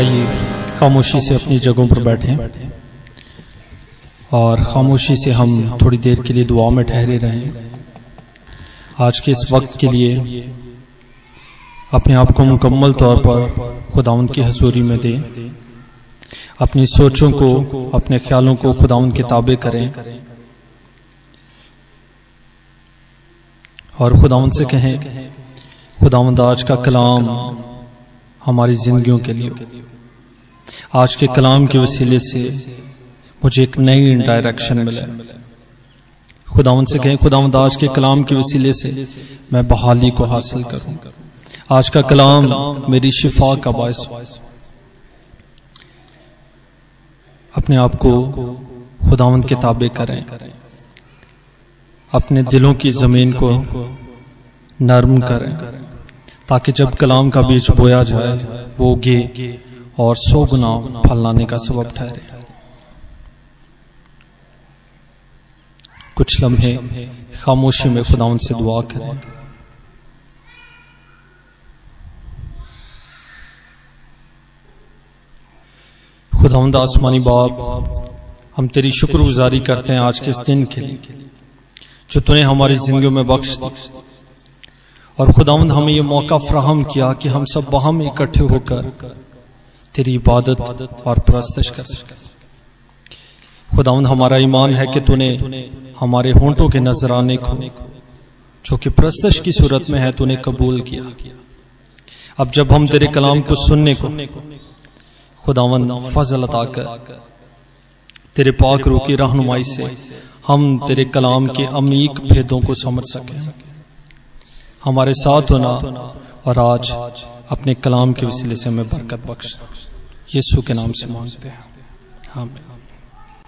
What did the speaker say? आइए खामोशी से अपनी जगहों पर बैठें और खामोशी से हम थोड़ी देर के लिए दुआ में ठहरे रहें। आज के इस वक्त के लिए अपने आप को मुकम्मल तौर पर खुदावंद की हजूरी में दें, अपनी सोचों को, अपने ख्यालों को खुदावंद के ताबे करें और खुदावंद से कहें, खुदावंद आज का कलाम हमारी जिंदगियों के लिए, आज के कलाम के वसीले से मुझे एक नई डायरेक्शन मिले। खुदावंद से कहें, खुदावंद आज के कलाम के वसीले से मैं बहाली को हासिल करूं, आज का कलाम मेरी शिफा का बायस। अपने आप को खुदावंद के ताबे करें, अपने दिलों की जमीन को नरम करें ताकि जब कलाम का बीज बोया जाए वो उगे और 100 गुना फल लाने का सबब ठहरे। कुछ लम्हे खामोशी में खुदावंद से दुआ करें। खुदावंद आसमानी बाप, हम तेरी शुक्रगुजारी करते हैं आज के इस दिन के लिए जो तूने हमारी जिंदगियों में बख्श दी और खुदावंद हमें यह मौका फ्राहम किया कि हम सब वहां इकट्ठे होकर तेरी इबादत और परस्तश कर सकें। खुदावंद हमारा ईमान है कि तूने हमारे होंठों के नजराने को जो कि परस्तश की सूरत में है तूने कबूल किया। अब जब हम तेरे कलाम को सुनने को खुदावंद फजल अता कर, तेरे पाक रूह की रहनुमाई से हम तेरे कलाम के अमीक भेदों को समझ सकें। हमारे साथ होना और आज अपने कलाम के वसीले से हमें बरकत बख्श। यीशु के नाम से मांगते हैं, आमीन।